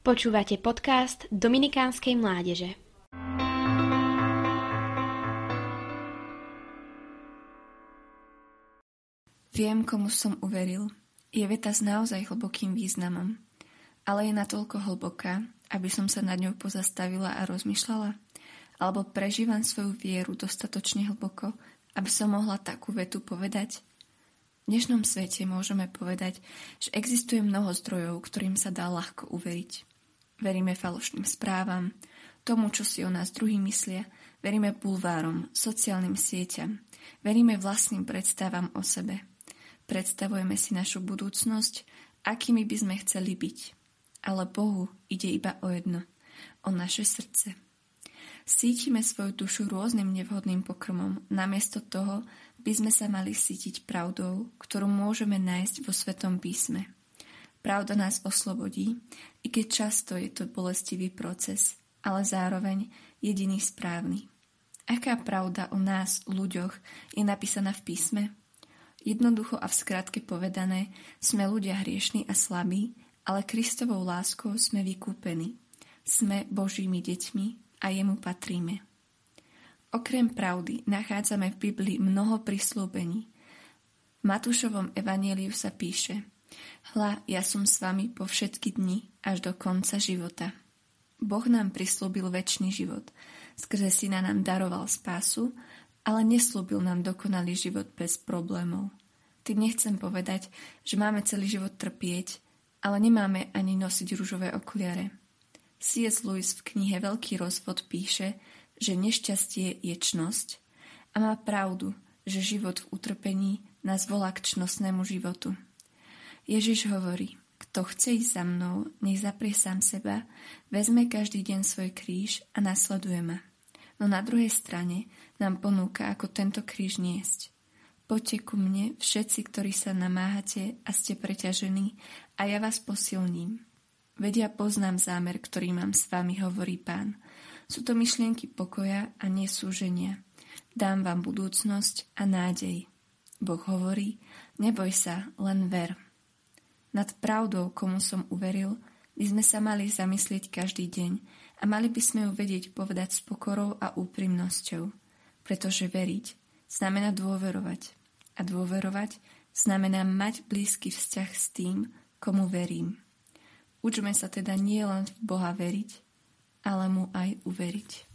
Počúvate podcast Dominikánskej mládeže. Viem, komu som uveril. Je veta s naozaj hlbokým významom, ale je natoľko hlboká, aby som sa nad ňou pozastavila a rozmýšľala, alebo prežívam svoju vieru dostatočne hlboko, aby som mohla takú vetu povedať. V dnešnom svete môžeme povedať, že existuje mnoho zdrojov, ktorým sa dá ľahko uveriť. Veríme falošným správam, tomu, čo si o nás druhí myslia, veríme bulvárom, sociálnym sieťam, veríme vlastným predstavám o sebe. Predstavujeme si našu budúcnosť, akými by sme chceli byť. Ale Bohu ide iba o jedno, o naše srdce. Sítime svoju dušu rôznym nevhodným pokrmom, namiesto toho by sme sa mali sítiť pravdou, ktorú môžeme nájsť vo Svetom písme. Pravda nás oslobodí, i keď často je to bolestivý proces, ale zároveň jediný správny. Aká pravda o nás, ľuďoch, je napísaná v písme? Jednoducho a v skratke povedané, sme ľudia hriešni a slabí, ale Kristovou láskou sme vykúpení. Sme Božími deťmi a jemu patríme. Okrem pravdy nachádzame v Biblii mnoho prisľúbení. V Matúšovom evanjeliu sa píše: Hľa, ja som s vami po všetky dni až do konca života. Boh nám prisľúbil večný život. Skrze syna nám daroval spásu, ale nesľúbil nám dokonalý život bez problémov. Tým nechcem povedať, že máme celý život trpieť, ale nemáme ani nosiť ružové okuliare. C.S. Lewis v knihe Veľký rozvod píše, že nešťastie je čnosť a má pravdu, že život v utrpení nás volá k čnostnému životu. Ježiš hovorí: kto chce ísť za mnou, nech zaprie sám seba, vezme každý deň svoj kríž a nasleduje ma. No na druhej strane nám ponúka, ako tento kríž niesť. Poďte ku mne, všetci, ktorí sa namáhate a ste preťažení, a ja vás posilním. Vedia, poznám zámer, ktorý mám s vami, hovorí Pán. Sú to myšlienky pokoja a nesúženia. Dám vám budúcnosť a nádej. Boh hovorí: neboj sa, len ver. Nad pravdou, komu som uveril, by sme sa mali zamyslieť každý deň a mali by sme ju vedieť povedať s pokorou a úprimnosťou. Pretože veriť znamená dôverovať. A dôverovať znamená mať blízky vzťah s tým, komu verím. Učme sa teda nielen v Boha veriť, ale mu aj uveriť.